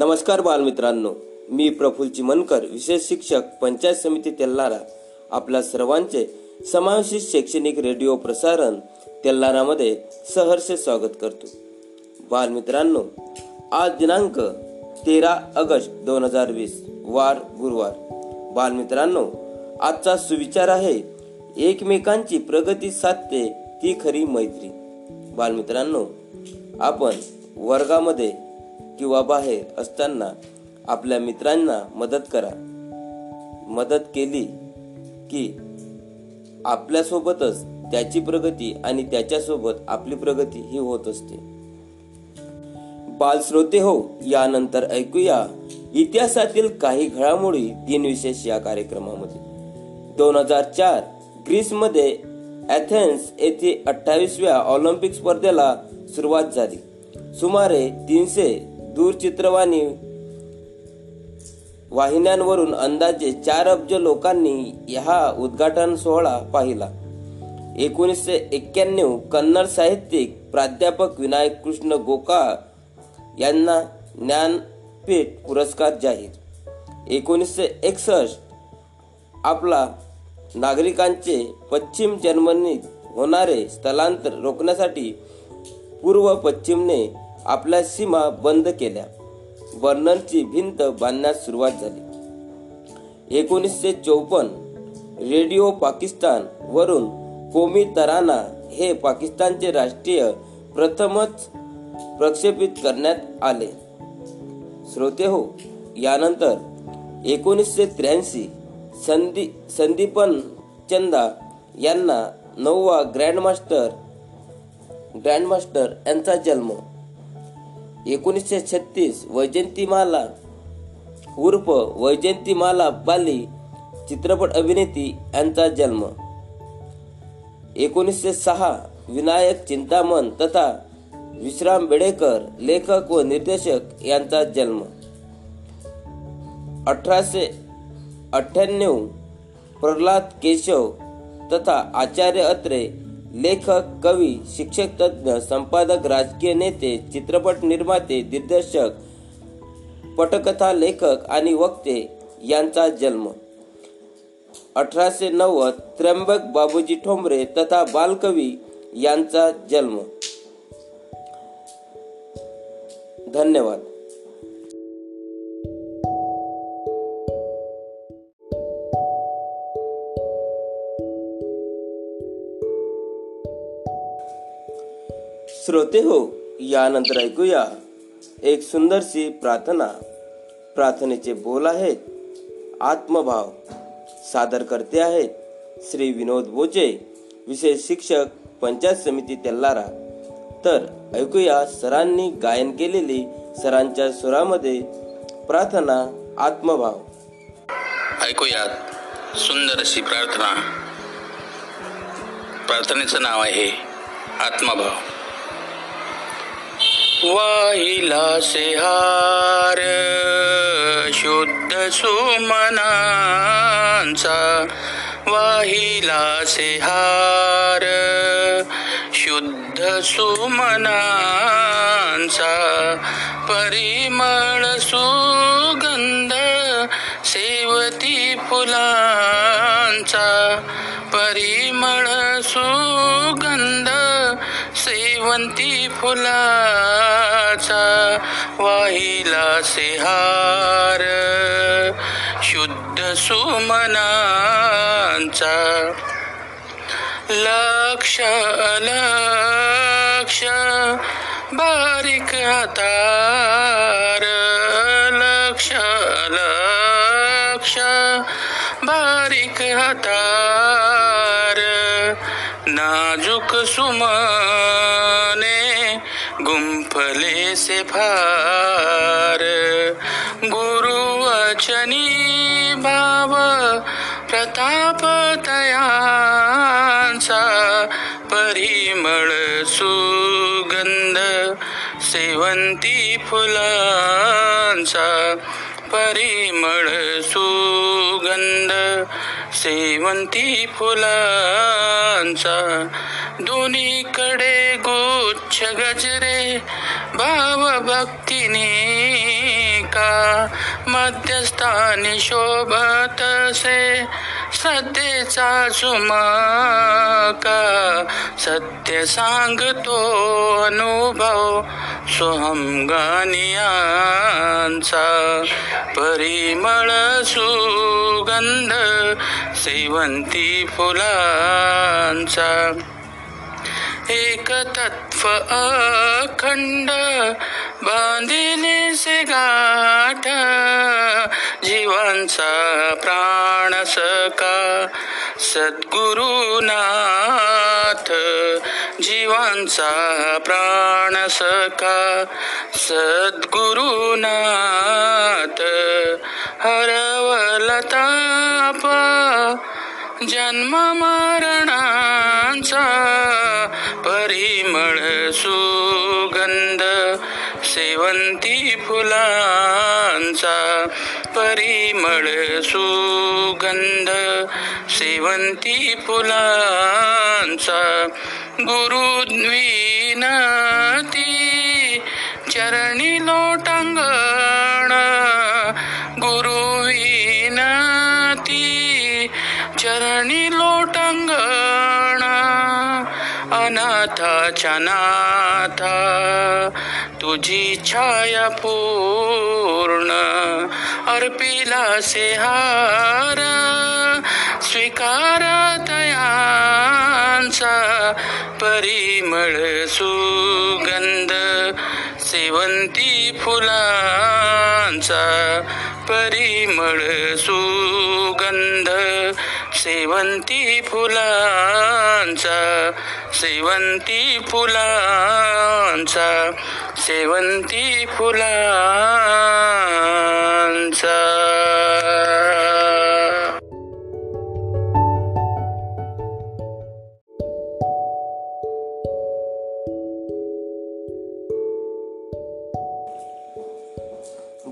नमस्कार बालमित्रांनो, मी प्रफुल्ल चिमनकर, विशेष शिक्षक, पंचायत समिती तेल्हारा. आपल्या सर्वांचे समावेशित शैक्षणिक रेडिओ प्रसारण तेल्हारामध्ये सहर्ष स्वागत करतो. बालमित्रांनो, आज दिनांक 13 ऑगस्ट 2020, वार गुरुवार. बालमित्रांनो, आजचा सुविचार आहे एकमेकांची प्रगती साधते ती खरी मैत्री. बालमित्रांनो, आपण वर्गामध्ये किंवा बाहेर असताना आपल्या मित्रांना मदत करा. मदत केली की आपल्यासोबतच त्याची प्रगती आणि त्याच्यासोबत आपली प्रगती ही होत असते. बालश्रोते हो, यानंतर ऐकूया इतिहासातील काही घडामोडी, तीन विशेष या कार्यक्रमामध्ये. 2004 ग्रीसमध्ये ऍथेन्स येथे 28व्या ऑलिम्पिक स्पर्धेला सुरुवात झाली. सुमारे 300 दूरचित्रवाणी वाहिन्यांवरून अंदाजे 4 अब्ज लोकांनी हा उद्घाटन सोहळा पाहिला. 1991 कन्नड साहित्यिक प्राध्यापक विनायक कृष्ण गोका यांना ज्ञानपीठ पुरस्कार जाहीर. 1961 आपला नागरिकांचे पश्चिम जर्मनीत होणारे स्थलांतर रोखण्यासाठी पूर्व पश्चिमने आपल्या सीमा बंद केल्या. बर्नरची भिंत बांधण्यास सुरुवात झाली. 1954 रेडिओ पाकिस्तान वरून कोमी तराना हे पाकिस्तानचे राष्ट्रीय प्रथमच प्रक्षेपित करण्यात आले. श्रोते हो, यानंतर 1983 संदीपन चंदा यांना 9वा ग्रँडमास्टर यांचा जन्म. 1936 वैजंतीमाला उर्फ वैजंतीमाला बाली चित्रपट अभिनेत्री यांचा जन्म. 1906 विनायक चिंतामण तथा विश्राम बेडेकर लेखक व निर्देशक यांचा जन्म. 1898 प्रल्हाद केशव तथा आचार्य अत्रे लेखक, कवी, शिक्षक, तज्ञ, संपादक, राजकीय नेते, चित्रपट निर्माते, दिग्दर्शक, पटकथा लेखक आणि वक्ते यांचा जन्म. 1890 त्र्यंबक बाबुजी ठोमरे तथा बालकवी यांचा जन्म. धन्यवाद. श्रोते हो, यानंतर ऐकूया एक सुंदरशी प्रार्थना. प्रार्थनेचे बोल आहेत आत्मभाव. सादर करते आहेत श्री विनोद भोजे, विशेष शिक्षक, पंचायत समिती तेल्हारा. तर ऐकूया सरांनी गायन केलेली सरांच्या स्वरामध्ये प्रार्थना आत्मभाव. ऐकूयात सुंदर अशी प्रार्थना. प्रार्थनेचं नाव आहे आत्मभाव. वाहिला से हार शुद्ध सुमनांचा, वाहिला से हार शुद्ध सुमनांचा, परिमळ सुगंध सेवती फुलांचा, परिमळ सुगंध सेवंती फुलाचा, वाहिला से हार शुद्ध सुमनांचा. लक्ष अलक्ष बारीक हातार, लक्ष अलक्ष बारीक हातार, नाजुक सुमने गुंफले से फार, गुरु वचनी भाव प्रताप तयांचा, परिमळ सुगंध सेवंती फुलांचा, परिमळ सुगंध सेवंती फुलांचा. दोन्हीकडे गुच्छ गजरे भाव भक्तीने का मध्यस्थानी शोभत से सत्यचा सुमाका, सत्य सांगतो अनुभव सोहमगानियांचा, परिमळ सुगंध सेवंती फुलांचा, एक तत्व अखंड बांधिली से गाठ, जीवांचा प्राण सका सद्गुरुनाथ, जीवांचा प्राण सका सद्गुरुनाथ, हरवला ताप जन्म मरणांचा, परिमळ सुगंध सेवंती फुलांचा, परिमळ सुगंध सेवंती फुलांचा, गुरुविनती चरणी लोटांगण, गुरुविनती चरणी लोटांगण, अनाथाच्या नाथा तुझी छाया पूर्ण, अर्पिला से हार स्वीकारतयांचा, परिमळ सुगंध सेवंती फुलांचा, परिमळ सुगंध सेवंती फुलांचा, सेवंती फुलांचा, सेवंती फुलांचा.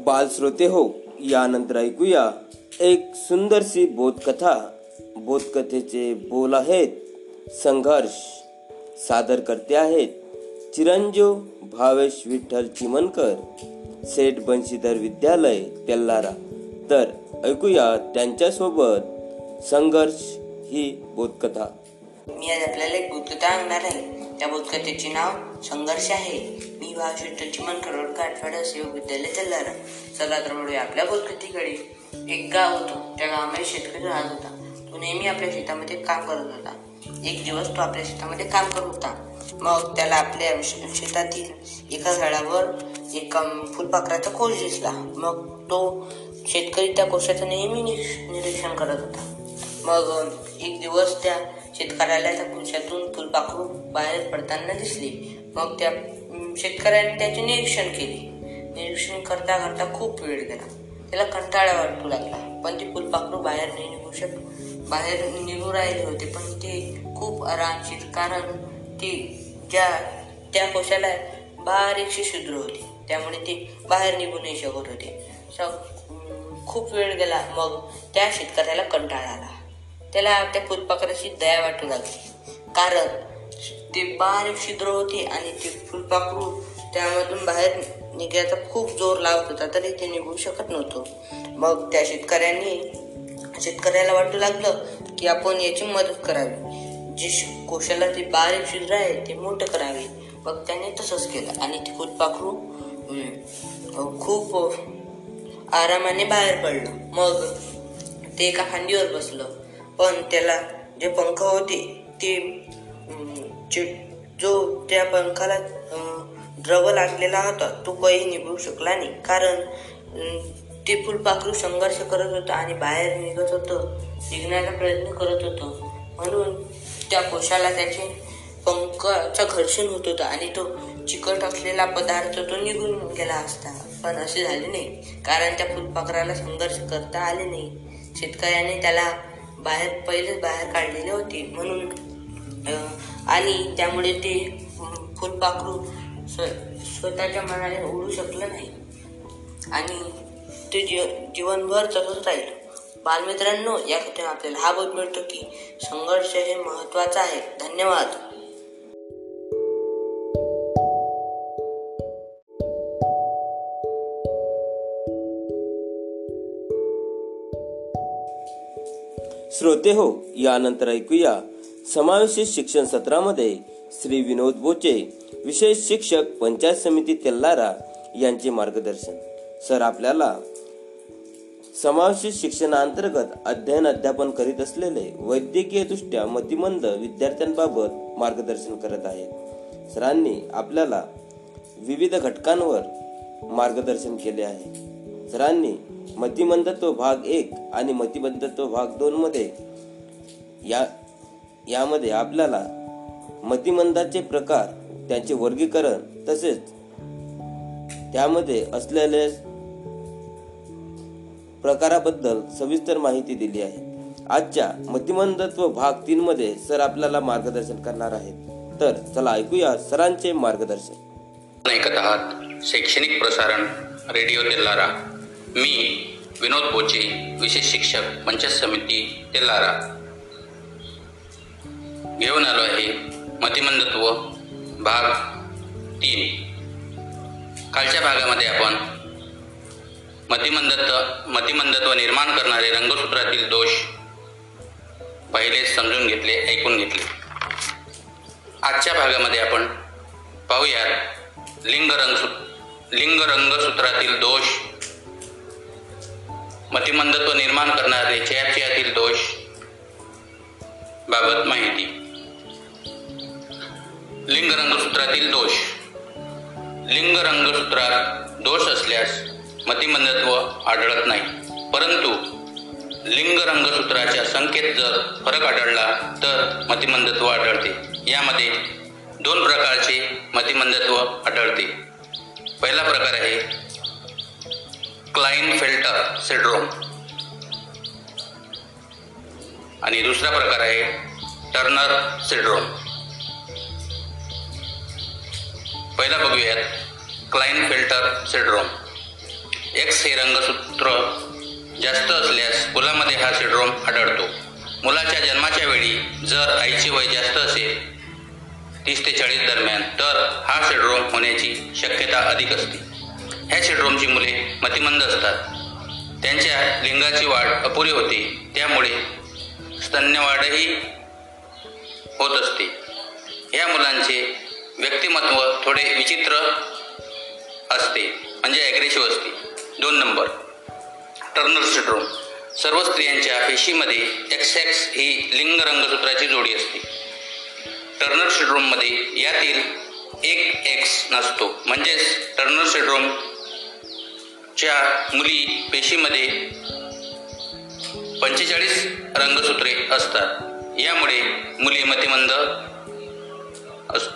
बाल श्रोते हो, यानंतर ऐकूया एक सुंदरशी बोधकथा. बोधकथेचे बोल आहेत संघर्ष. सादर करते आहेत चिरंजीव भावेश विठ्ठल चिमनकर, सेठ बंसीधर विद्यालय तेल्हारा. तर ऐकूया त्यांच्यासोबत संघर्ष ही बोधकथा. मी आज आपल्याला एक बोधकथा आणणार आहे. त्या बोधकथेचे नाव संघर्ष आहे. मी भावेश विठ्ठल चिमनकर, आठवडा सेवक विद्यालय तेल्हारा. चला तर वळूया आपल्या बोधकथेकडे. एक गाव होतं. त्या गावामध्ये शेतकरी राहत होता. तो नेहमी आपल्या शेतामध्ये काम करत होता. एक दिवस तो आपल्या शेतामध्ये काम करत होता. मग त्याला आपल्या शेतातील एका झाडावर एक फुलपाखराचा कोश दिसला. मग तो शेतकरी त्या कोशाचं नेहमी निरीक्षण करत होता. मग एक दिवस त्या शेतकऱ्याला त्या कोशातून फुलपाखरू बाहेर पडताना दिसली. मग त्या शेतकऱ्याने त्याचे निरीक्षण केले. निरीक्षण करता करता खूप वेळ गेला. त्याला कंटाळा वाटू लागला. पण ते फुलपाखरू बाहेर निघू राहिले होते. पण ते खूप आरामशीर, कारण ते त्या कोशाला बारीकशी छिद्र होती, त्यामुळे ते बाहेर निघू नाही शकत होते. खूप वेळ गेला. मग त्या शेतकऱ्याला कंटाळा आला. त्याला त्या फुलपाखराची दया वाटू लागली, कारण ते बारीक छिद्र होते आणि ते फुलपाखरू त्यामधून बाहेर निघायचा खूप जोर लावत होता, तरी ते निघू शकत नव्हतं. मग त्या शेतकऱ्याला वाटू लागलं की आपण याची मदत करावी. जे कोशाला ते बारीक छिद्र आहे ते मोठं करावे. मग त्याने तसंच केलं आणि ते फुलपाखरू खूप आरामाने बाहेर पडलं. मग ते एका फांदीवर बसलं. पण त्याला जे पंख होते ते जो त्या पंखाला द्रव लागलेला होता तो काही निघू शकला नाही, कारण ते फुलपाखरू संघर्ष करत होतं आणि बाहेर निघत होतं, निघण्याचा प्रयत्न करत होतं. म्हणून त्या कोशाला त्याचे पंखाचं घर्षण होत होतं आणि तो चिकट असलेला पदार्थ तो निघून गेला असता. पण असे झाले नाही, कारण त्या फुलपाखराला संघर्ष करता आले नाही. शेतकऱ्याने त्याला पहिलेच बाहेर काढलेले होते, म्हणून आणि त्यामुळे ते फुलपाखरू स्वतःच्या मनाने उडू शकलं नाही आणि ते जीवनभर तसंच राहिलं. बालमित्रांनो, यातून आपल्याला हा बोध मिळतो की संघर्ष हे महत्त्वाचा आहे. धन्यवाद. श्रोते हो, यानंतर ऐकूया समावेशित शिक्षण सत्रामध्ये श्री विनोद भोजे विषय शिक्षक पंचायत समिती तेल्हारा यांचे मार्गदर्शन. सर आपल्याला समावेशित शिक्षणाअंतर्गत अध्ययन अध्यापन करीत असलेले वैद्यकीयदृष्ट्या मतिमंद विद्यार्थ्यांबाबत मार्गदर्शन करत आहेत. सरांनी आपल्याला विविध घटकांवर मार्गदर्शन केले आहे. सरांनी मतिमंदत्व भाग 1 आणि मतिमंदत्व भाग 2 मध्ये यामध्ये आपल्याला मतिमंदाचे प्रकार, त्यांचे वर्गीकरण तसेच त्यामध्ये असलेले प्रकाराबद्दल सविस्तर माहिती दिली आहे. आजच्या मतिमंदत्व भाग 3 मध्ये सर आपल्याला मार्गदर्शन करणार आहेत. तर चला ऐकूया सरांचे मार्गदर्शन. ऐकत आहात शैक्षणिक प्रसारण रेडिओ तेल्हारा. मी विनोद भोजे, विशेष शिक्षक पंचायत समिती तेल्हारा, घेऊन आलो आहे मतिमंदत्व भाग 3. कालच्या भागामध्ये आपण मतिमंदत्व निर्माण करणारे रंगसूत्रातील दोष पहिले समजून घेतले, ऐकून घेतले. आजच्या भागामध्ये आपण पाहूयात लिंग रंगसूत्रातील दोष, मतिमंदत्व निर्माण करणारे चयापचयातील दोष बाबत माहिती. लिंगरंगसूत्रातील दोष. लिंगरंगसूत्रात दोष असल्यास मतिमंदत्व आढळत नाही, परंतु लिंगरंगसूत्राच्या संख्येत जर फरक आढळला तर मतिमंदत्व आढळते. यामध्ये दोन प्रकारचे मतिमंदत्व आढळते. पहिला प्रकार आहे क्लाइनफेल्टर सिंड्रोम आणि दुसरा प्रकार आहे टर्नर सिंड्रोम. पहिला बघूयात क्लाइनफेल्टर सिंड्रोम. एक्स हे रंगसूत्र जास्त असल्यास मुलामध्ये हा सिंड्रोम आढळतो. मुलाच्या जन्माच्या वेळी जर आईचे वय जास्त असेल 30 ते 40 दरम्यान तर हा सिंड्रोम होण्याची शक्यता अधिक असते. ह्या सिंड्रोमची मुले मतिमंद असतात. त्यांच्या लिंगाची वाढ अपुरी होते, त्यामुळे स्तन्यवाढही होत असते. ह्या मुलांचे व्यक्तिमत्व थोडे विचित्र असते, म्हणजे ॲग्रेसिव्ह असते. 2 नंबर टर्नर सिंड्रोम. सर्व स्त्रियांच्या पेशीमध्ये XX ही लिंग रंगसूत्राची जोडी असते. टर्नर सिंड्रोममध्ये यातील एक X नसतो, म्हणजेच टर्नर सिंड्रोम च्या मुली पेशीमध्ये 45 रंगसूत्रे असतात. यामुळे मुली मतिमंद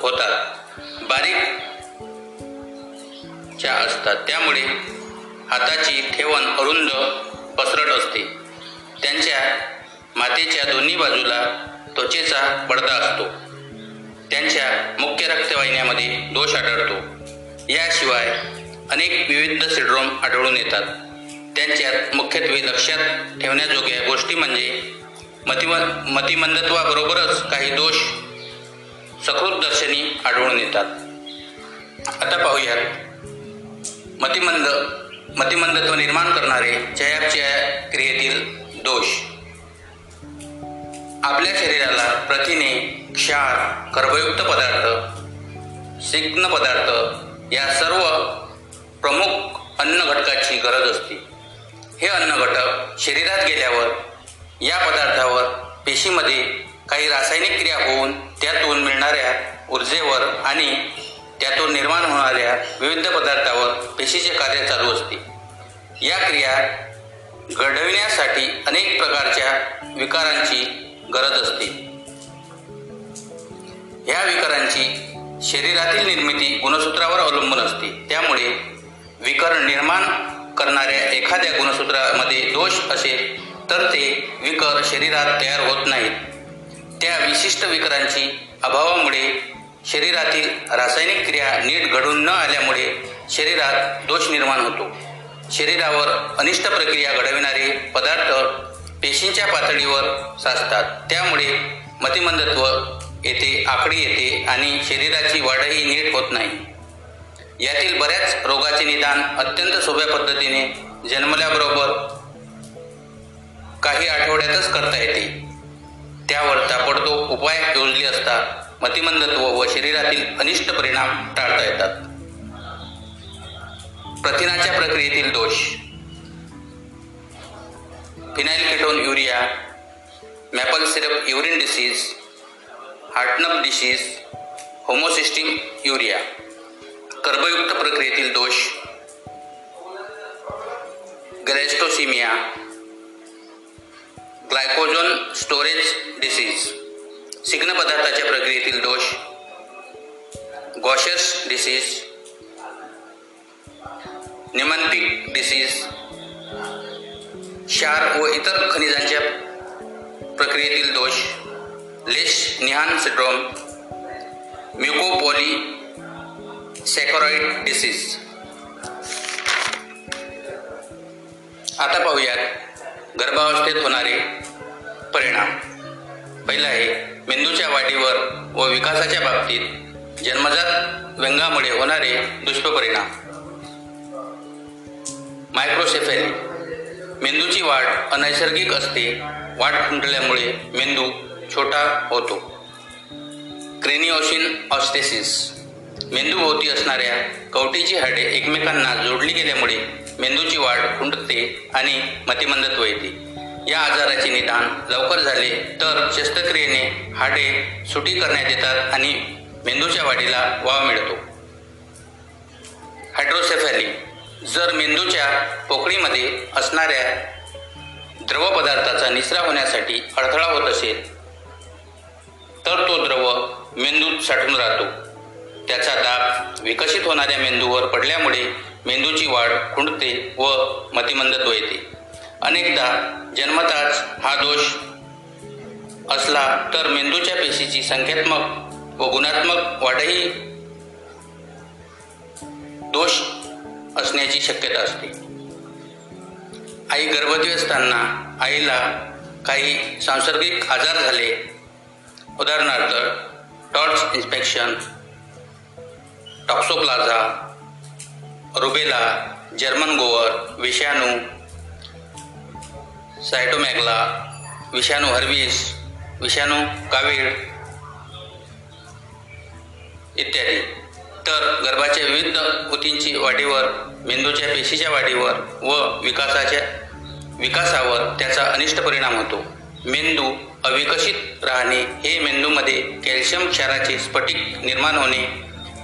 होतात, बारीकच्या असतात, त्यामुळे हाताची ठेवण अरुंद पसरट असते. त्यांच्या मातेच्या दोन्ही बाजूला त्वचेचा पडदा असतो. त्यांच्या मुख्य रक्तवाहिन्यामध्ये दोष आढळतो. याशिवाय अनेक विविध सिंड्रोम आढळून येतात. त्यांच्यात मुख्यत्वे लक्षात ठेवण्याजोग्या गोष्टी म्हणजे मतिमंदत्वाबरोबरच काही दोष सकृतदर्शनी आढळून येतात. आता पाहूयात मतिमंदत्व निर्माण करणारे चयापचय क्रियेतील दोष. आपल्या शरीराला प्रथिने, क्षार, कर्बयुक्त पदार्थ, सिग्न पदार्थ या सर्व प्रमुख अन्न घटकाची गरज असते. हे अन्न घटक शरीरात गेल्यावर या पदार्थावर पेशीमध्ये काही रासायनिक क्रिया होऊन त्यातून मिळणाऱ्या ऊर्जेवर आणि त्यातून निर्माण होणाऱ्या विविध पदार्थावर पेशीचे कार्य चालू असते. या क्रिया घडविण्यासाठी अनेक प्रकारच्या विकारांची गरज असते. ह्या विकारांची शरीरातील निर्मिती गुणसूत्रावर अवलंबून असते. त्यामुळे विकार निर्माण करणाऱ्या एखाद्या गुणसूत्रामध्ये दोष असेल तर ते विकार शरीरात तयार होत नाहीत. त्या विशिष्ट विकारांची अभावामुळे शरीरातील रासायनिक क्रिया नीट घडून न आल्यामुळे शरीरात दोष निर्माण होतो. शरीरावर अनिष्ट प्रक्रिया घडविणारे पदार्थ पेशींच्या पातळीवर साचतात, त्यामुळे मतिमंदत्व येथे आकडी येते आणि शरीराची वाढही नीट होत नाही. यातील बऱ्याच रोगाचे निदान अत्यंत सोप्या पद्धतीने जन्मल्याबरोबर काही आठवड्यातच करता येते. त्यावर ताबडतोब उपाय योजले असता मतिमंदत्व व शरीरातील अनिष्ट परिणाम टाळता येतात. प्रथिनाच्या प्रक्रियेतील दोष. Phenylketonuria, maple syrup urine disease, Hartnup disease, homocystinuria. कर्बयुक्त प्रक्रियेतील दोष. Galactosemia, glycogen storage disease. सिग्न पदार्थाच्या प्रक्रियेतील दोष. Gaucher's disease, Niemann Pick disease. क्षार व इतर खनिजांच्या प्रक्रियेतील दोष. लेश निहान सिंड्रोम, म्युकोपॉलीसॅकॅरॉइड डिसीज. आता पाहूयात गर्भावस्थेत होणारे परिणाम. पहिला आहे मेंदूच्या वाढीवर व विकासाच्या बाबतीत जन्मजात व्यंगामुळे होणारे दुष्परिणाम. मायक्रोसेफेली. मेंदूची वाढ अनैसर्गिक असते. वाढ खुंटल्यामुळे मेंदू छोटा होतो. क्रेनिओसिन ऑस्टेसिस. मेंदूभोवती असणाऱ्या कवटीची हाडे एकमेकांना जोडली गेल्यामुळे मेंदूची वाढ खुंटते आणि मतिमंदत्व येते. या आजाराचे निदान लवकर झाले तर शस्त्रक्रियेने हाडे सुटी करण्यात येतात आणि मेंदूच्या वाढीला वाव मिळतो. हायड्रोसेफॅली. जर मेंदूच्या पोकळीमध्ये असणाऱ्या द्रव पदार्थाचा निचरा होण्यासाठी अडथळा होत असेल तर तो द्रव मेंदूत साठून राहतो. त्याचा दाब विकसित होणाऱ्या मेंदूवर पडल्यामुळे मेंदूची वाढ खुंटते व मतिमंदत्व येते. अनेकदा जन्मताच हा दोष असला तर मेंदूच्या पेशीची संख्यात्मक व गुणात्मक वाढही दोष असण्याची शक्यता असते. आई गर्भवती असताना आईला काही सांसर्गिक आजार झाले, उदाहरणार्थ टॉट्स इन्फेक्शन, टॉक्सोप्लाझा, रुबेला, जर्मन गोवर विषाणू, सायटोमॅगला, विषाणू हर्विस, विषाणू कावीळ इत्यादी. तर गर्भाच्या विविध ऊतींची वाढीवर, मेंदूच्या पेशीच्या वाढीवर व विकासावर त्याचा अनिष्ट परिणाम होतो. मेंदू अविकसित राहणे हे मेंदूमध्ये कॅल्शियम क्षाराचे स्फटिक निर्माण होणे,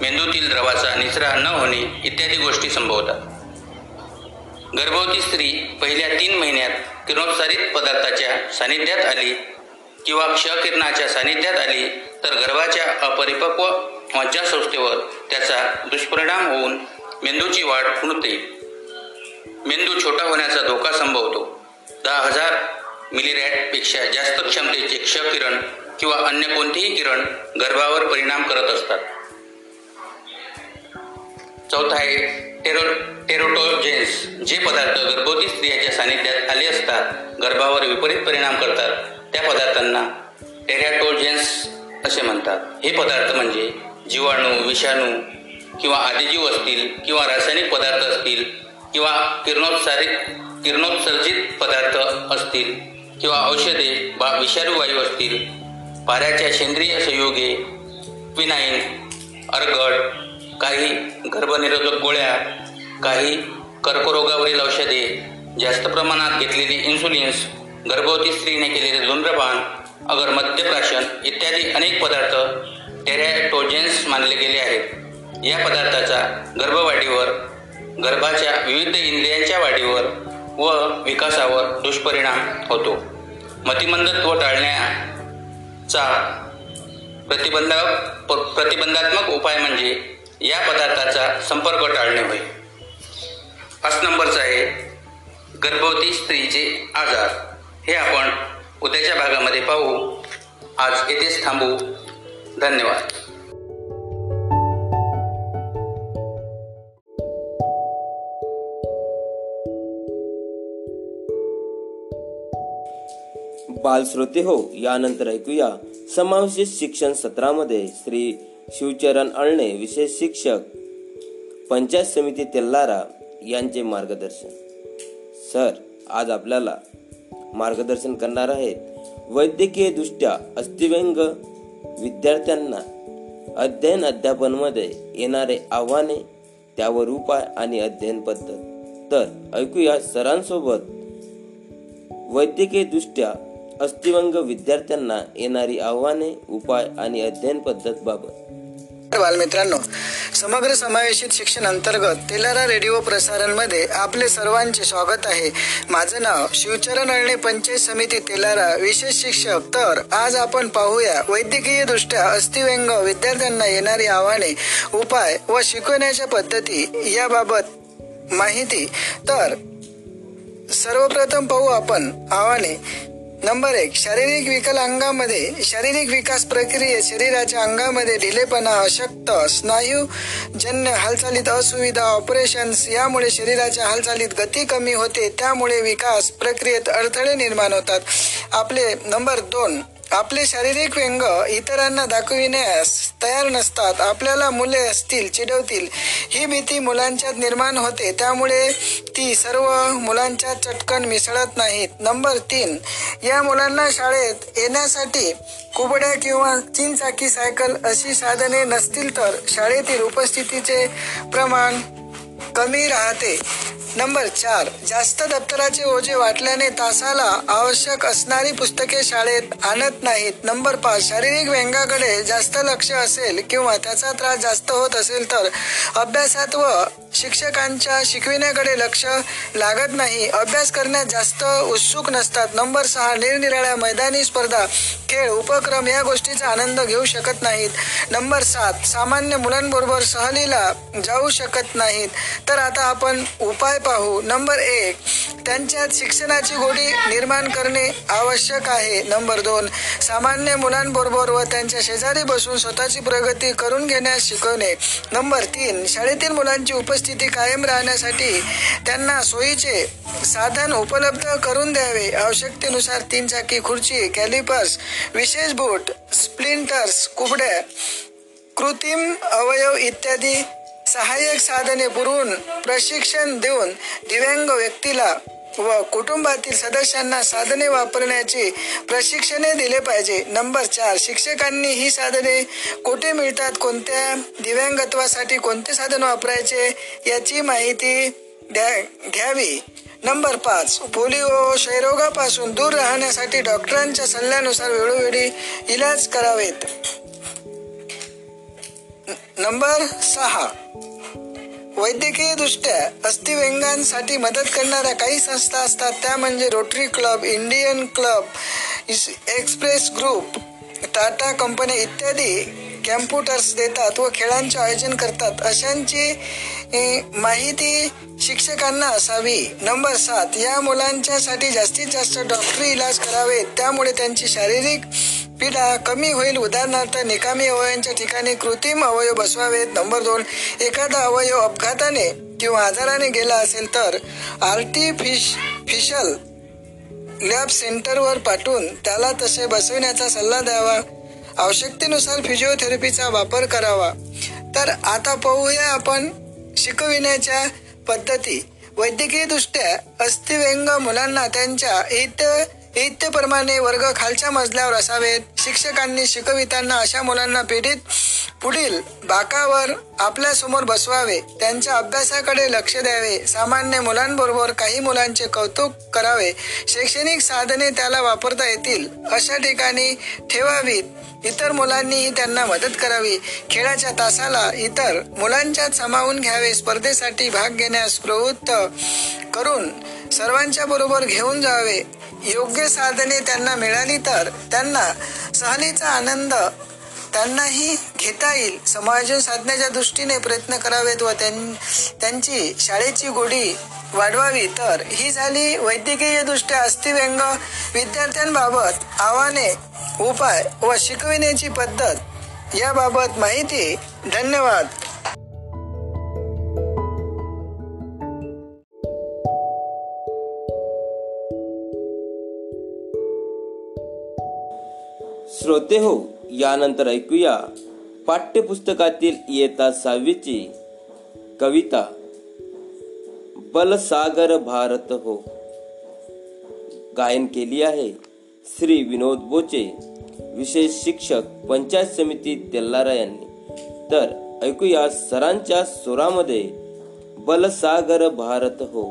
मेंदूतील द्रवाचा निचरा न होणे इत्यादी गोष्टी संभवतात. गर्भवती स्त्री पहिल्या 3 महिन्यात किरणोत्सारित पदार्थाच्या सानिध्यात आली किंवा क्षकिरणाच्या सानिध्यात आली तर गर्भाच्या अपरिपक्व मज्जासंस्थेवर त्याचा दुष्परिणाम होऊन मेंदूची वाढ खुंटते. मेंदू छोटा होण्याचा धोका संभवतो. 10,000 मिलीरॅटपेक्षा जास्त क्षमतेचे क्षकिरण किंवा अन्य कोणतेही किरण गर्भावर परिणाम करत असतात. चौथा आहे टेरोटोजेन्स. जे पदार्थ गर्भवती स्त्रियांच्या सानिध्यात आले असतात गर्भावर विपरीत परिणाम करतात त्या पदार्थांना टेरोटोजेन्स असे म्हणतात. हे पदार्थ म्हणजे जीवाणू, विषाणू किंवा आदिजीव असतील किंवा रासायनिक पदार्थ असतील किंवा किरणोत्सर्जित पदार्थ असतील किंवा औषधे वा विषारी वायू असतील. पाऱ्याच्या सेंद्रिय संयुगे, क्विनाईन, अरगड, काही गर्भनिरोधक गोळ्या, काही कर्करोगावरील औषधे, जास्त प्रमाणात घेतलेली इन्सुलिन्स, गर्भवती स्त्रीने केलेले धूम्रपान, अगरमद्यप्राशन इत्यादी अनेक पदार्थ टेरोटोजेन्स मानले गेले आहेत. या पदार्थाचा गर्भवाढीवर, गर्भाच्या विविध इंद्रियांच्या वाढीवर व विकासावर दुष्परिणाम होतो. मतिमंदत्व टाळण्याचा प्रतिबंधात्मक उपाय म्हणजे या पदार्थाचा संपर्क टाळणे होय. 5 नंबरचा आहे गर्भवती स्त्रीचे आजार. हे आपण उद्याच्या भागामध्ये पाहू. आज येथेच थांबू. धन्यवाद. बालश्रोते हो, यानंतर ऐकूया समावेशित शिक्षण सत्रामध्ये श्री शिवचरण अळणे, विशेष शिक्षक, पंचायत समिती तेल्हारा यांचे मार्गदर्शन. सर, आज आपल्याला मार्गदर्शन करणार आहेत. वैद्यकीय दृष्ट्या अस्थिव्यंग विद्यार्थ्यांना अध्ययन अध्यापनमध्ये येणारे आव्हाने, त्यावर उपाय आणि अध्ययन पद्धत. तर ऐकूया सरांसोबत वैद्यकीय दृष्ट्या अस्थिव्यंग विद्यार्थ्यांना येणारी आव्हाने, उपाय आणि अध्ययन पद्धत बाबत. बालमित्रांनो, समग्र समावेशित शिक्षण अंतर्गत तेल्हारा रेडिओ प्रसारण मध्ये आपले सर्वांचे स्वागत आहे. माझं नाव शिवचरण अळणे, पंचायत समिती तेल्हारा विशेष शिक्षक. तर आज आपण पाहूया वैद्यकीय दृष्ट्या अस्थिव्यंग विद्यार्थ्यांना येणारी आव्हाने, उपाय व शिकवण्याच्या पद्धती याबाबत माहिती. तर सर्वप्रथम पाहू आपण आव्हाने. नंबर 1, शारीरिक विकलांगामध्ये शारीरिक विकास प्रक्रियेत शरीराच्या अंगामध्ये ढिलेपणा, अशक्त, स्नायूजन्य हालचालीत असुविधा, ऑपरेशन्स यामुळे शरीराच्या हालचालीत गती कमी होते, त्यामुळे विकास प्रक्रियेत अडथळे निर्माण होतात. आपले नंबर 2, आपले शारीरिक व्यंग इतरांना दाखविण्यास तयार नसतात, आपल्याला मुले असतील, चिडवतील ही भीती मुलांच्यात निर्माण होते, त्यामुळे ती सर्व मुलांच्या चटकन मिसळत नाहीत. नंबर 3, या मुलांना शाळेत येण्यासाठी कुबड्या किंवा 3 चाकी सायकल अशी साधने नसतील, तर शाळेतील उपस्थितीचे प्रमाण कमी राहते. नंबर 4, जास्त दप्तराचे ओझे वाटल्याने तासाला आवश्यक असणारी पुस्तके शाळेत आणत नाहीत. नंबर 5, शारीरिक व्यंगाकडे जास्त लक्ष असेल किंवा त्याचा त्रास जास्त होत असेल तर अभ्यासात व शिक्षकांच्या शिकविण्याकडे लक्ष लागत नाही, अभ्यास करण्यात जास्त उत्सुक नसतात. नंबर 6, निरनिराळ्या मैदानी स्पर्धा, खेळ, उपक्रम या गोष्टीचा आनंद घेऊ शकत नाहीत. नंबर 7, सामान्य मुलांबरोबर सहलीला जाऊ शकत नाहीत. तर आता आपण उपाय पाहू. नंबर 1, त्यांच्यात शिक्षणाची गोडी निर्माण करणे आवश्यक आहे. नंबर 2, सामान्य मुलांबरोबर व त्यांच्या शेजारी बसून स्वतःची प्रगती करून घेण्यास शिकवणे. नंबर 3, शाळेतील मुलांची उपस्थिती कायम राहण्यासाठी त्यांना सोयीचे साधन उपलब्ध करून द्यावे. आवश्यकतेनुसार 3 चाकी खुर्ची, कॅलिपर्स, विशेष बूट, स्प्लिंटर्स, कुबड्या, कृत्रिम अवयव इत्यादी सहाय्यक साधने पुरवून प्रशिक्षण देऊन दिव्यांग व्यक्तीला व कुटुंबातील सदस्यांना साधने वापरण्याचे प्रशिक्षणे दिले पाहिजे. नंबर 4, शिक्षकांनी ही साधने कुठे मिळतात, कोणत्या दिव्यांगत्वासाठी कोणते साधन वापरायचे याची माहिती घ्यावी. नंबर 5, पोलिओ क्षयरोगापासून दूर राहण्यासाठी डॉक्टरांच्या सल्ल्यानुसार वेळोवेळी इलाज करावेत. नंबर 6, वैद्यकीय दृष्ट्या अस्थिव्यंगांसाठी मदत करणाऱ्या काही संस्था असतात, त्या म्हणजे Rotary club, Indian club, Express group, Tata company इत्यादी कॅम्प्युटर्स देतात व खेळांचे आयोजन करतात. अशांची माहिती शिक्षकांना असावी. नंबर 7, या मुलांच्यासाठी जास्तीत जास्त डॉक्टरी इलाज करावेत, त्यामुळे त्यांची शारीरिक पीडा कमी होईल. उदाहरणार्थ निकामी अवयवांच्या ठिकाणी कृत्रिम अवयव बसवावेत. नंबर 2, एखादा अवयव अपघाताने किंवा आजाराने गेला असेल तर आर्टिफिशियल लॅब सेंटरवर पाठवून त्याला तसे बसविण्याचा सल्ला द्यावा. आवश्यकतेनुसार फिजिओथेरपीचा वापर करावा. तर आता पाहूया आपण शिकविण्याच्या पद्धती. वैद्यकीयदृष्ट्या अस्थिव्यंग मुलांना त्यांच्या इत्यप्रमाणे वर्ग खालच्या मजल्यावर असावेत. शिक्षकांनी शिकवितांना अशा मुलांना पेढीत पुढील बाकावर आपल्या समोर बसवावे, त्यांच्या अभ्यासाकडे लक्ष द्यावे, सामान्य मुलांबरोबर काही मुलांचे कौतुक करावे, शैक्षणिक साधने त्याला वापरता येतील अशा ठिकाणी ठेवावीत, इतर मुलांनीही त्यांना मदत करावी, खेळाच्या तासाला इतर मुलांच्यात सामावून घ्यावे, स्पर्धेसाठी भाग घेण्यास प्रवृत्त करून सर्वांच्या बरोबर घेऊन जावे, योग्य साधने त्यांना मिळाली तर त्यांना सहलीचा आनंद त्यांनाही घेता येईल. समायोजन साधण्याच्या दृष्टीने प्रयत्न करावेत व त्यांची शाळेची गोडी वाढवावी. तर ही झाली वैद्यकीय दृष्ट्या अस्थिव्यंग विद्यार्थ्यांबाबत आव्हाने, उपाय व शिकविण्याची पद्धत याबाबत माहिती. धन्यवाद. श्रोते हो, यानंतर ऐकूया पाठ्यपुस्तकातील इयत्ता 6वीची कविता बलसागर भारत हो. गायन केली आहे. श्री विनोद भोजे विशेष शिक्षक पंचायत समिती तेल्हारा यांनी. तर ऐकूया सरांच्या स्वरामध्ये बलसागर भारत हो.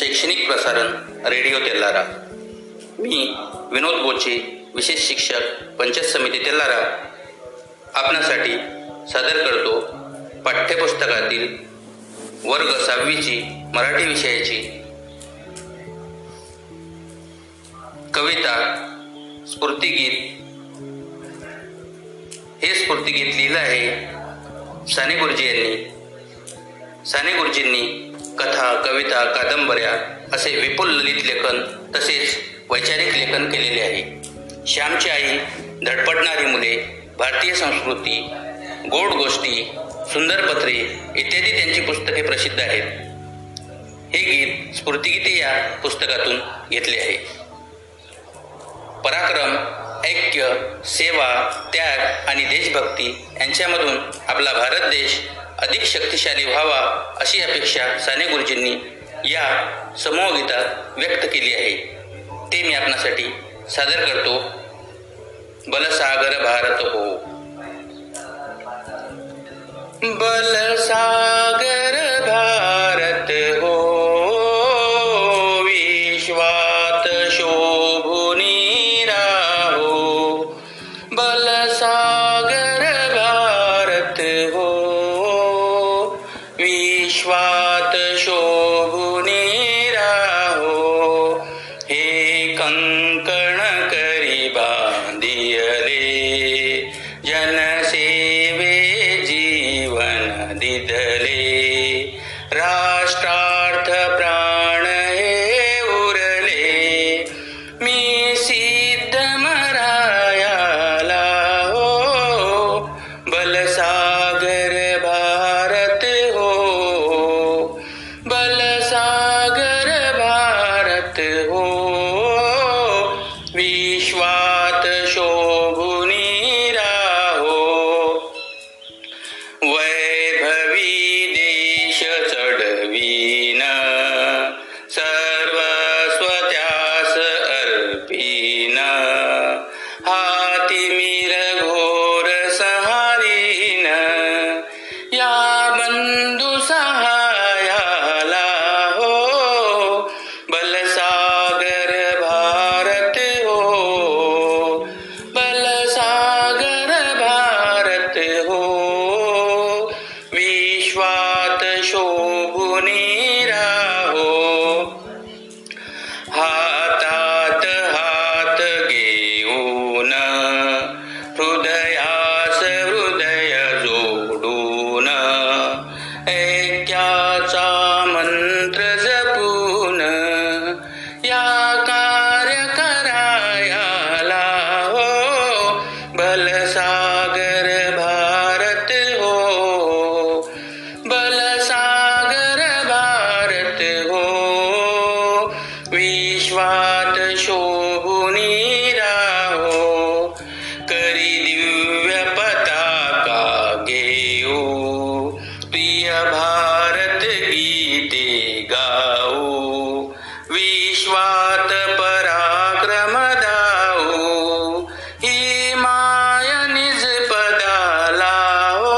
शैक्षणिक प्रसारण रेडिओ तेल्हारा. मी विनोद भोजे विशेष शिक्षक पंचायत समिती तेल्हारा आपणासाठी सादर करतो पाठ्यपुस्तकातील वर्ग 6वीची मराठी विषयाची कविता स्फूर्तिगीत. हे स्फूर्तिगीत लिहिलं आहे साने गुरुजी यांनी. साने गुरुजींनी कथा, कविता, कादंबऱ्या असे विपुल ललित लेखन तसेच वैचारिक लेखन केलेले आहे. श्यामची आई, धडपडणारी मुले, भारतीय संस्कृती, गोड गोष्टी, सुंदर पत्रे इत्यादी त्यांची पुस्तके प्रसिद्ध आहेत. हे गीत स्फूर्तिगीते या पुस्तकातून घेतले आहे. पराक्रम, ऐक्य, सेवा, त्याग आणि देशभक्ती यांच्यामधून आपला भारत देश अधिक शक्तिशाली व्हावा अशी अपेक्षा साने गुरुजींनी या समूहगीतात व्यक्त केली आहे. ते मी आपणासाठी सादर करतो. बलसागर भारत हो. बलसागर भारत हो, विश्वात शोभुनी राहो. बलसागर भारत हो, विश्वात शोभुनी राहो. हे कंकण करी बांधियले, जनसेवे राष्ट्रार्थ प्राण हे उरले. मी सिद्ध मरायाला हो, बलसागर भारत हो. बलसागर भारत हो, विश्वात शोभुनी राहो. वैभवी चढवीन, सर्वस्व त्यास अर्पीन. हाती मिर घोर सहारीन, या बंधू सहायाला हो. बलसागर भारत हो, बलसागर भारत हो, विश्वात शोभुनी राहो. हातात हात घेऊन, हृदयास हृदय जोडून, ऐक्याचा मंत्र जपून, या कार्य करायाला हो. बलसागर भारत हो, बलसागर भारत हो, विश्वात शोभुनी राहो. करी दिव्य पताका घेऊ, प्रिय भारत गीते गाऊ. विश्वात पराक्रम दाऊ, ही माया निज पदाला हो.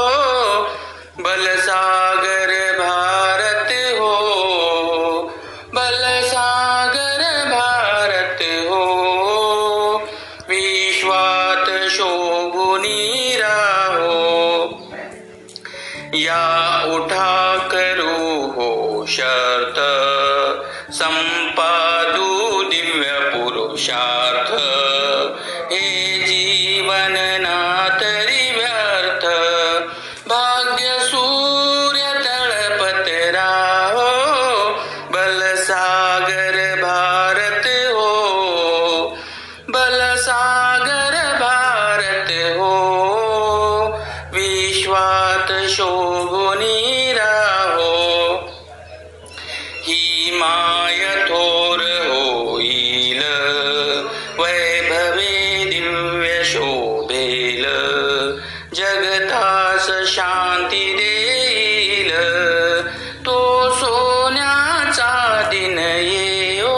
बलसागर भारत हो, बलसागर भारत हो, विश्वात शोभुनी राहो. या उठा करू हो शर्त, संपादू दिव्य पुरुषार्थ. हे जीवन ना तरी व्यर्थ, भाग्य सूर्य तळपत राहो. बलसागर भारत हो, बलसागर भारत हो, विश्वात शोभुनी राहो. ही माय थोर होईल, वैभवे दिव्य शोभेल. जगतास शांती देईल, तो सोन्याचा दिन येओ.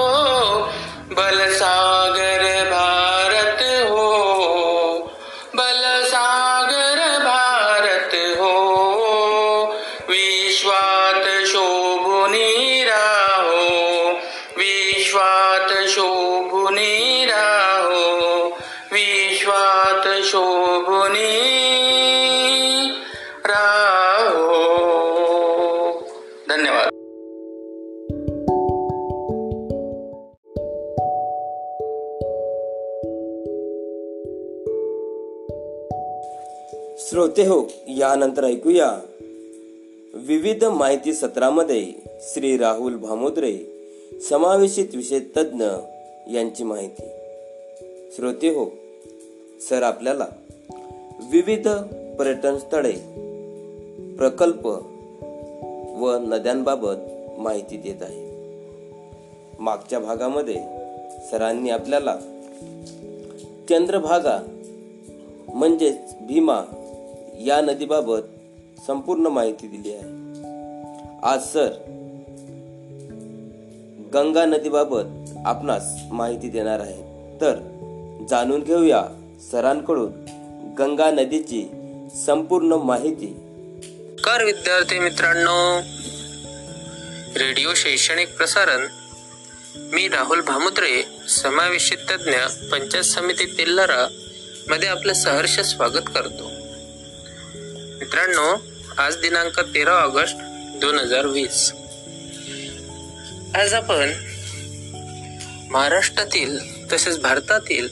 श्रोते हो, यानंतर ऐकूया विविध माहिती सत्रामध्ये श्री राहुल भामोद्रे समावेशित विषय तज्ज्ञ यांची माहिती. श्रोते हो, सर आपल्याला विविध पर्यटन स्थळे, प्रकल्प व नद्यांबाबत माहिती देत आहे. मागच्या भागामध्ये सरांनी आपल्याला चंद्रभागा म्हणजेच भीमा या नदीबाबत संपूर्ण माहिती दिली आहे. आज सर गंगा नदीबाबत आपणास माहिती देणार आहे. तर जाणून घेऊया सरांकडून गंगा नदीची संपूर्ण माहिती. कर विद्यार्थी मित्रांनो, रेडिओ शैक्षणिक प्रसारण, मी राहुल भामोद्रे समावेशित तज्ञ पंचायत समिती तेल्हारा मध्ये आपलं सहर्ष स्वागत करतो. मित्रांनो, आज दिनांक 13 ऑगस्ट 2020. आज आपण महाराष्ट्रातील तसेच भारतातील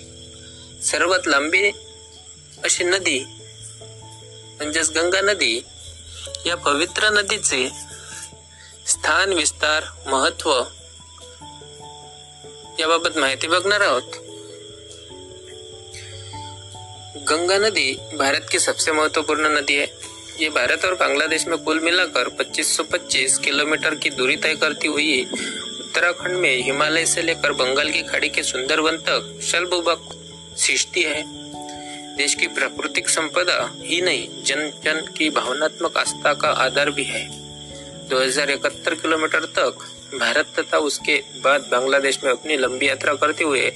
सर्वात लांबी अशी नदी म्हणजेच गंगा नदी या पवित्र नदीचे स्थान, विस्तार, महत्त्व याबाबत माहिती बघणार आहोत. गंगा नदी भारत की सबसे महत्वपूर्ण नदी है. ये भारत और बांग्लादेश में कुल मिलाकर 2525 किलोमीटर की दूरी तय करती हुई उत्तराखंड में हिमालय से लेकर बंगाल की खाड़ी के सुंदरवन तक शलभूभाग सिंचती है. देश की प्राकृतिक संपदा ही नहीं, जन जन की भावनात्मक आस्था का आधार भी है. 2071 किलोमीटर तक भारत तथा उसके बाद बांग्लादेश में अपनी लंबी यात्रा करते हुए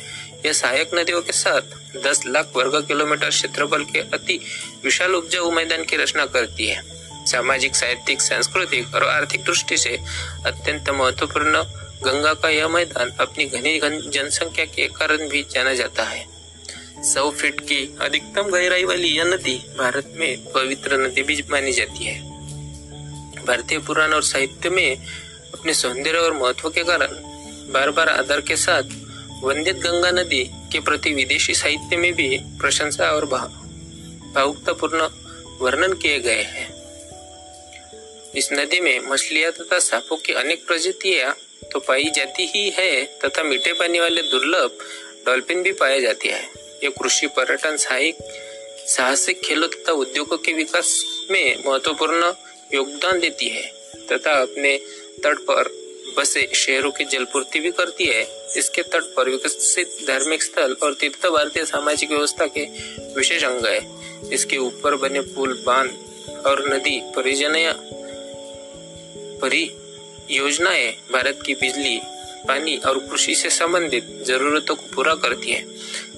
यह सहायक नदियों के साथ 10 लाख वर्ग किलोमीटर क्षेत्रफल के अति विशाल उपजाऊ मैदान की रचना करती है. सामाजिक, साहित्यिक, सांस्कृतिक और आर्थिक दृष्टि से अत्यंत महत्वपूर्ण गंगा का यह मैदान अपनी घनी जनसंख्या के कारण भी जाना जाता है. 100 फीट की अधिकतम गहराई वाली यह नदी भारत में पवित्र नदी भी मानी जाती है. भारतीय पुराण और साहित्य में अपने सौंदर्य और महत्व के कारण बार बार आदर के साथ वंदित गंगा नदी के प्रति विदेशी साहित्य में भी प्रशंसा और भावुकतापूर्ण वर्णन किए गए हैं. इस नदी में मछलियां तथा सांपों की अनेक प्रजातियां तो पाई जाती ही है तथा मीठे पानी वाले दुर्लभ डॉल्फिन भी पाया जाती है. ये कृषि, पर्यटन, साहसिक खेलों तथा उद्योगों के विकास में महत्वपूर्ण योगदान देती है तथा अपने तट पर बसे शहरों की जलपूर्ति भी करती है. इसके तट पर विकसित धार्मिक स्थल और तीर्थ भारतीय सामाजिक व्यवस्था के विशेष अंग है. इसके ऊपर बने पुल, बांध और नदी परियोजनाएं भारत की बिजली, पानी और कृषि से संबंधित जरूरतों को पूरा करती है.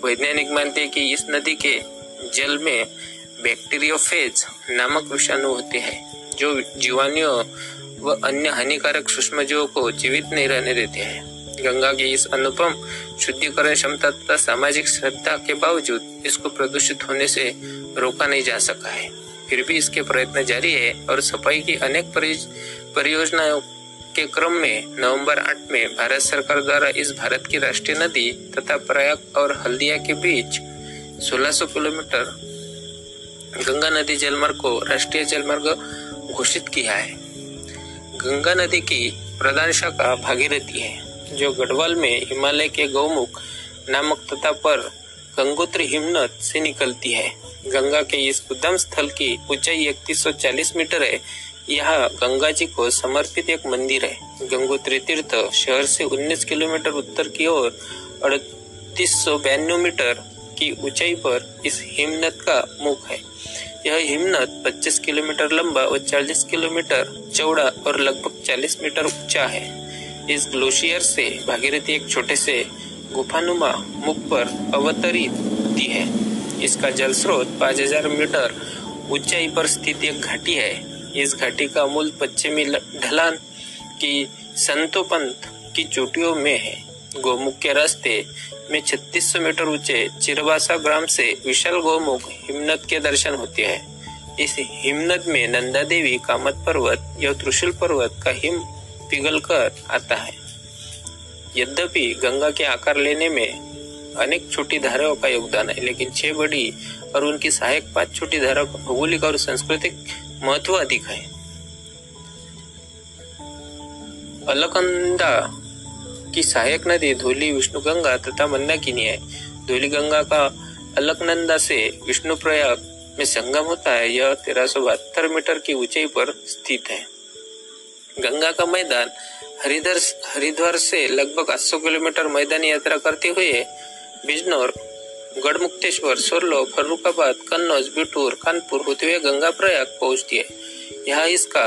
वैज्ञानिक मानते हैं कि इस नदी के जल में बैक्टीरियोफेज नामक विषाणु होते हैं जो जीवाणुओं व अन्य हानिकारक सूक्ष्मजीवों को जीवित नहीं रहने देते हैं. गंगा की इस अनुपम शुद्धिकरण क्षमता तथा सामाजिक श्रद्धा के बावजूद इसको प्रदूषित होने से रोका नहीं जा सका है. फिर भी इसके प्रयत्न जारी है और सफाई की अनेक परियोजनाओं के क्रम में नवंबर 8 में भारत सरकार द्वारा इस भारत की राष्ट्रीय नदी तथा प्रयाग और हल्दिया के बीच 1600 किलोमीटर गंगा नदी जलमार्ग को राष्ट्रीय जलमार्ग घोषित किया है. गंगा नदी की प्रधान शाखा भागीरथी है जो गढ़वाल में हिमालय के गौमुख नामक तथा पर गंगोत्री हिमनद से निकलती है. गंगा के इस उद्गम स्थल की ऊंचाई 3140 मीटर है. यहाँ गंगा जी को समर्पित एक मंदिर है. गंगोत्री तीर्थ शहर से 19 किलोमीटर उत्तर की ओर 3892 मीटर की ऊंचाई पर इस हिमनद का मुख है. यह हिमनद 25 किलोमीटर लंबा और 40 किलोमीटर चौड़ा और लगभग 40 मीटर ऊंचा है. इस ग्लेशियर से भागीरथी एक छोटे से गुफानुमा मुख पर अवतरित होती है. इसका जल स्रोत 5000 मीटर ऊंचाई पर स्थित एक घाटी है. इस घाटी का मूल पश्चिमी ढलान की संतोपंत की चोटियों में है. गोमुख के रास्ते में 3600 मीटर ऊंचे चिरवासा ग्राम से विशाल गोमुख हिमनद के दर्शन होते हैं. इस हिमनद में नंदा देवी, कामत पर्वत या त्रिशूल पर्वत का हिम पिघलकर आता है. यद्यपि गंगा के आकार लेने में अनेक छोटी धाराओं का योगदान है, लेकिन 6 बड़ी और उनकी सहायक 5 छोटी धारा का भौगोलिक और सांस्कृतिक महत्व अधिक है। अलकंदा की सहायक नदी धोली विष्णु गंगा तथा मंदाकिनी है। धोली गंगा का अलकनंदा से विष्णु प्रयाग में संगम होता है। यह 1372 मीटर की ऊंचाई पर स्थित है। गंगा का मैदान हरिद्वार से लगभग 800 किलोमीटर मैदानी यात्रा करते हुए बिजनौर, गढ़मुक्तेश्वर, सोरलो, फर्रुखाबाद, कन्नौज, बिटूर, कानपुर होते हुए गंगा प्रयाग पहुंचती है। यहाँ इसका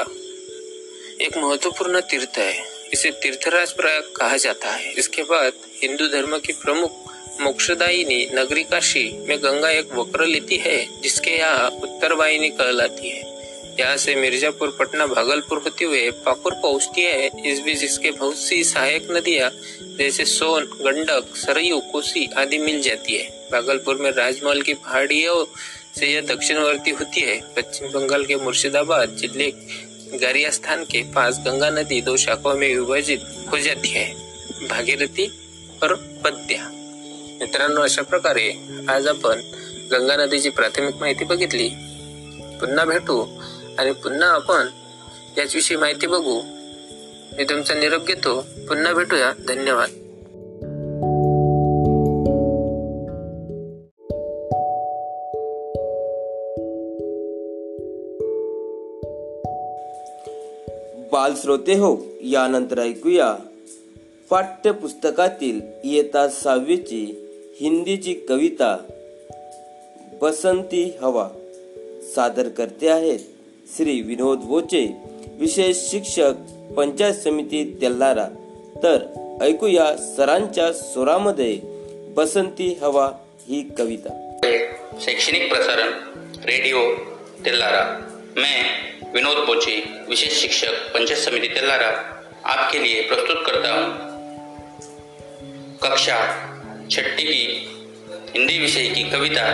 एक महत्वपूर्ण तीर्थ है। इसे तीर्थराज प्रयाग कहा जाता है। इसके बाद हिंदू धर्म की प्रमुख मोक्षदायिनी नगरी काशी में गंगा एक वक्र लेती है, जिसके यहाँ उत्तरवाहिनी कहलाती है। यहाँ से मिर्जापुर, पटना, भागलपुर होते हुए पाकुर पहुँचती है। इस बीच इसके बहुत सी सहायक नदियाँ जैसे सोन, गंडक, सरयू, कोसी आदि मिल जाती है। भागलपुर में राजमहल की पहाड़ियों से यह दक्षिणवर्ती होती है। पश्चिम बंगाल के मुर्शिदाबाद जिले गारिया स्थान के पास गंगा नदी 2 शाखाओं में विभाजित हो जाती है, भागीरथी और पद्या। मित्रांनो, अशा प्रकारे आज आपण गंगा नदीची प्राथमिक माहिती बघितली। पुन्हा भेटू आणि पुन्हा आपण याच्याविषयी माहिती बघू। मी तुमचा निरोप घेतो. पुन्हा भेटूया. धन्यवाद. बाल श्रोते हो, यानंतर ऐकूया पाठ्यपुस्तकातील इयत्ता 6वीची हिंदीची कविता बसंती हवा. सादर करते आहेत श्री विनोद भोजे, विशेष शिक्षक, पंचायत समिती तेल्हारा. तर ऐकूया सरांच्या स्वरामध्ये बसंती हवा ही कविता. शैक्षणिक प्रसारण रेडिओ तेल्हारा. मैं विनोद भोजे, विशेष शिक्षक, पंचायत समिति तेल्हारा, आपके लिए प्रस्तुत करता हूँ कक्षा छठी की हिंदी विषय की कविता.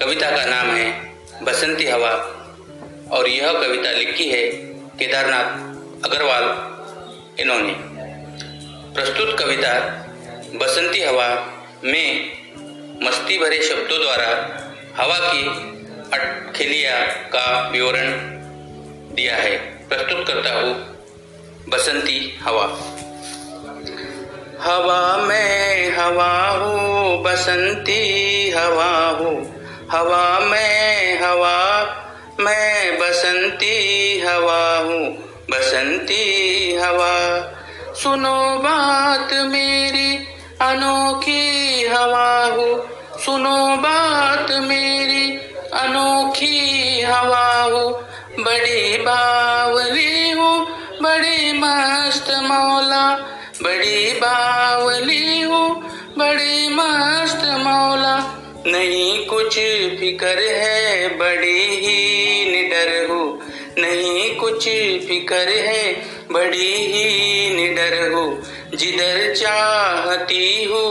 कविता का नाम है बसंती हवा और यह कविता लिखी है केदारनाथ अग्रवाल. इन्होंने प्रस्तुत कविता बसंती हवा में मस्ती भरे शब्दों द्वारा हवा की अटखेलिया का विवरण दिया है. प्रस्तुत करता हूँ बसंती हवा. हवा में हवा हूँ, बसंती हवा हूँ. हवा में हवा, मैं बसंती हवा हूँ, बसंती हवा. सुनो बात मेरी अनोखी हवा हूँ, सुनो बात मेरी अनोखी हवा हूँ. बड़ी बावली हूँ, बड़ी मस्त मौला. बड़ी बावली हूँ, बड़ी मस्त मौला. नहीं कुछ फिक्र है, बड़ी ही निडर हूँ. नहीं कुछ फिक्र है, बड़ी ही निडर हूँ. जिधर चाहती हूँ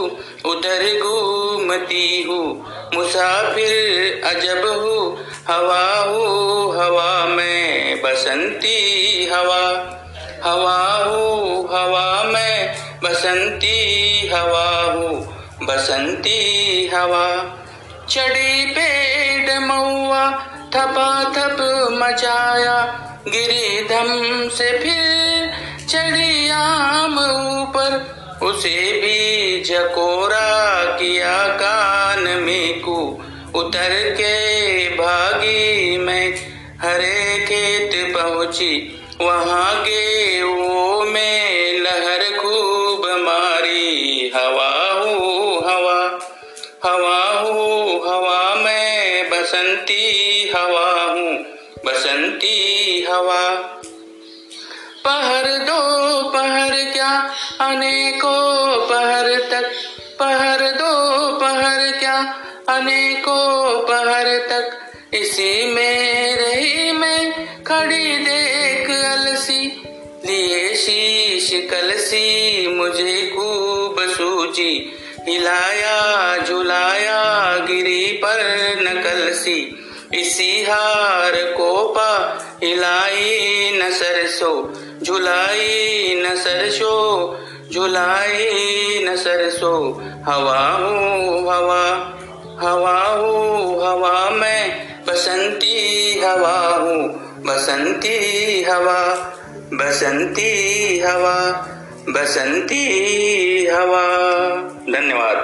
उधर घूमती हूँ. मुसाफिर अजब हूँ, हवा हूँ, हवा में बसंती हवा. हवा हूँ, हवा में बसंती हवा हूँ, बसंती हवा. चढ़ी पेड़ मौआ, थपाथप मचाया. गिरी धम से फिर चढ़ी आम ऊपर. उसे भी झकोरा किया कान में को. उतर के भागी मैं हरे खेत पहुँची. वहाँ गेहूँ में लहर खूब मारी. हवा हो हवा, हवा हो हवा में बसंती हवा हूँ, बसंती हवा. पहर दो पहर क्या अनेकों पहर तक. पहर दो पहर क्या अनेकों पहर तक. इसी में रही मैं खड़ी देख अलसी. लिए शीश कलसी मुझे खूब सूझी. हिलाया झुलाया गिरी पर नकलसी. इसी हार कोपा हिलाई न सरसो. झुलाई न सरसो, झुलाई न सरसो. हवा हूँ हवा, हवाओं हवा मैं बसंती हवा बसंती हवा बसंती हवा। धन्यवाद।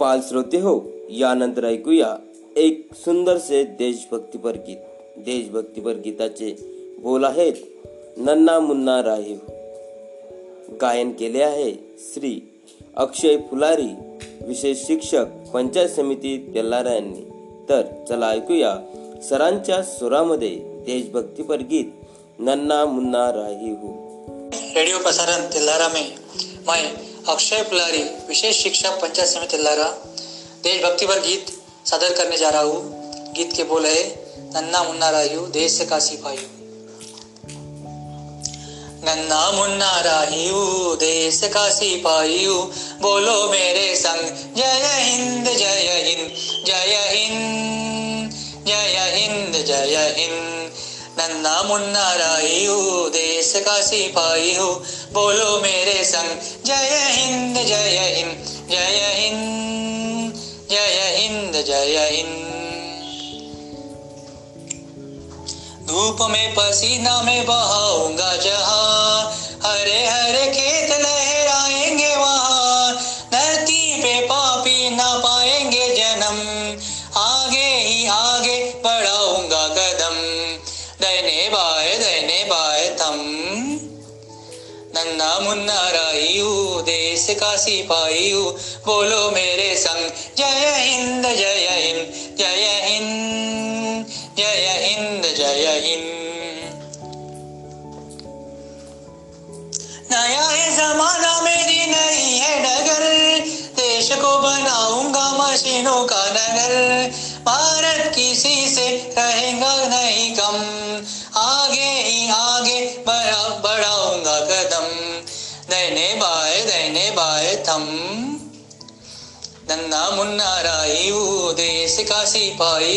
बाल श्रोते हो, यानंतर ऐकूया एक सुंदरसे देशभक्तीपर गीत। देशभक्तीपर गीताचे बोल आहेत नन्ना मुन्ना राहीव, गायन केले आहे श्री अक्षय फुलारी, विशेष शिक्षक पंचायत समिती तेल्हारा यांनी। तर चला ऐकूया सरांच्या स्वरामध्ये देशभक्तीपर गीत नन्ना मुन्ना राहीव। रेडिओ प्रसारण तेल्हारा में मैं अक्षय फुलारी, विशेष शिक्षा पंचायत समिति तेल्हारा, देशभक्ति पर गीत सादर करने जा रहा हूँ। गीत के बोल है नन्ना मुन्ना रायू देश का सिपाही। नन्ना मुन्ना राहियू देश का सिपाही, बोलो मेरे संग जय हिंद जय हिंद जय हिंद जय हिंद जय हिंद। नन्ना मुन्ना राहियू देश का सिपाही, बोलो मेरे संग जय हिंद जय हिंद जय हिंद जय हिंद जय हिंद। धूप में पसीना में बहाऊंगा जहां, हरे हरे खेत लहराएंगे वहां, धरती पे पापी ना पाएंगे जन्म, आगे ही आगे बढ़ाऊंगा कदम, दहने बाय थम। नन्ना मुन्ना राहियू देश का सिपाही, बोलो मेरे संग जय हिंद जय हिंद जय हिंद जय हिंद जय हिंद। नया है जमाना मेरी नई है डगर, देश को बनाऊंगा मशीनों का नगर, भारत किसी से रहेगा नहीं कम, आगे ही आगे बढ़ाऊंगा कदम, दहने बाय थम। नन्ना मुन्ना राहियू देश का सिपाही,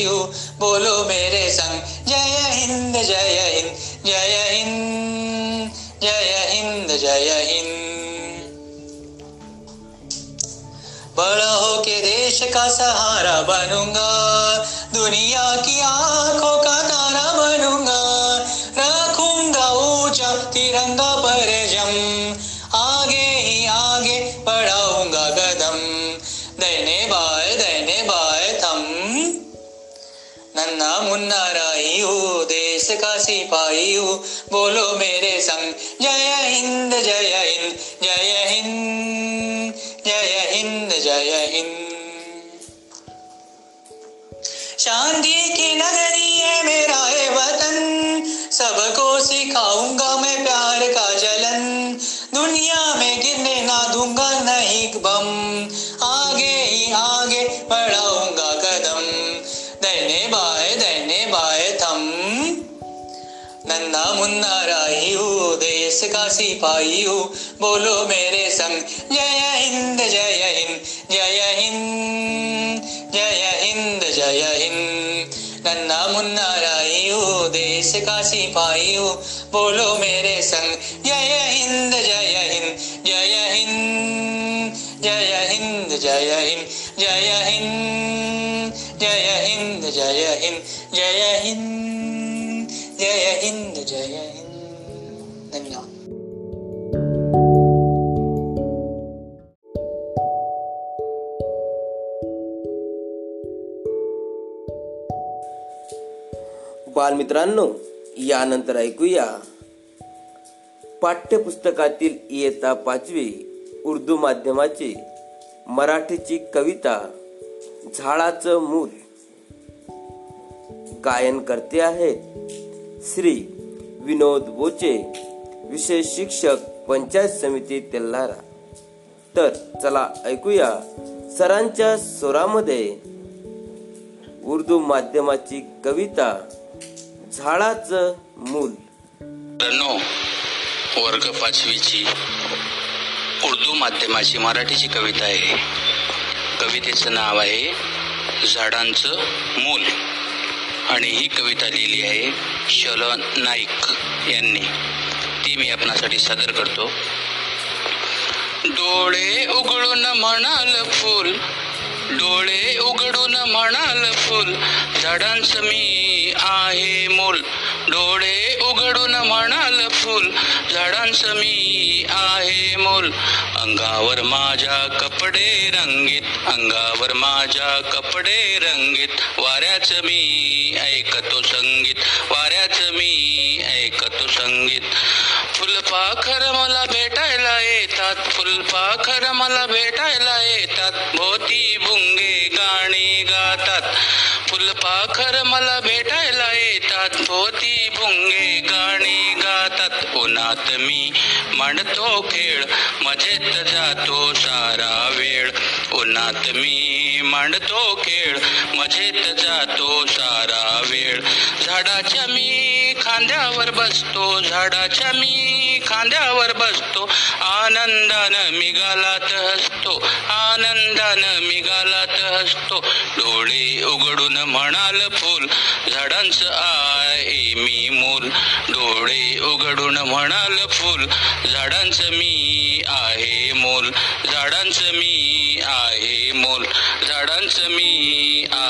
बोलो मेरे संग जय हिंद जय हिंद जय हिंद जय हिंद जय हिंद। बड़ा होके देश का सहारा बनूंगा, दुनिया की आंखों का तारा बनूंगा, रखूंगा ऊंचा तिरंगा परचम, आगे ही आगे बढ़ाऊंगा कदम, दहने बाय थम। नन्ना मुन्ना राहियू देश का सिपाही, बोलो मेरे संग जय हिंद जय हिंद जय हिंद जय हिंद जय हिंद। शांति की नगरी है मेरा ये वतन, सबको सिखाऊंगा मैं प्यार का जलन, दुनिया में गिरने ना दूंगा नहीं बम, आगे ही आगे बढ़ाऊंगा कदम, दहने बाय थम। नन्ना मुन्ना राहियू देश का सिपाही, बोलो मेरे संग जय हिंद जय हिंद जय हिंद जय हिंद जय हिंद। नन्ना मुन्ना राहियू देश का सिपाही, बोलो मेरे संग जय हिंद जय हिंद जय हिंद जय हिंद जय हिंद जय हिंद जय हिंद जय हिंद जय हिंद जय हिंद जय हिंद। धन्यवाद। बालमित्रांनो, यानंतर ऐकूया पाठ्यपुस्तकातील इयत्ता 5वी उर्दू माध्यमाची मराठीची कविता झाडाचं मूल। गायन करते आहेत श्री विनोद भोजे, विशेष शिक्षक पंचायत समिती तेल्हारा। तर चला ऐकूया सरांच्या स्वरामध्ये उर्दू माध्यमाची कविता झाडाचं मूल। वर्ग 5वीची उर्दू माध्यमाची मराठीची कविता आहे। कवितेचं नाव आहे झाडांचं मूल। आणि ही कविता लिहिली आहे शल नाईक यांनी. ती मी आपणासाठी सादर करतो. डोळे उघडून म्हणाल फुल, डोळे उघडून म्हणाल फुल, झाडांचं मी आहे मूल. डोळे उघडून म्हणाल फुल, झाडांचं मी आहे मूल. अंगावर माझ्या कपडे रंगीत, अंगावर माझ्या कपडे रंगीत, वाऱ्याचं मी ऐकतो संगीत, वाऱ्याचं मी ऐकतो संगीत. फुलपाखर मला भेटायला येतात, फुलपाखर मला भेटायला येतात, भोवती भुंगे गाणी गातात. फुलपाखर मला भेटायला येतात, भोवती भुंगे गाणी गातात. उन्हात मी मांडतो खेळ, मजेत जातो सारा वेळ. उन्हात मी मांडतो खेळ, मजेत जातो सारा वेळ. झाडाच्या मी खांद्यावर बसतो, झाडाच्या मी खांद्यावर बसतो, आनंदानं मी गालात हसतो, आनंदानं मी गालात हसतो. डोळे उघडून म्हणाल फुल, झाडांचं आहे मी मूल. डोळे उघडून म्हणाल फुल, झाडांचं मी आहे मूल. झाडांचं मी आहे मूल. झाडांचं मी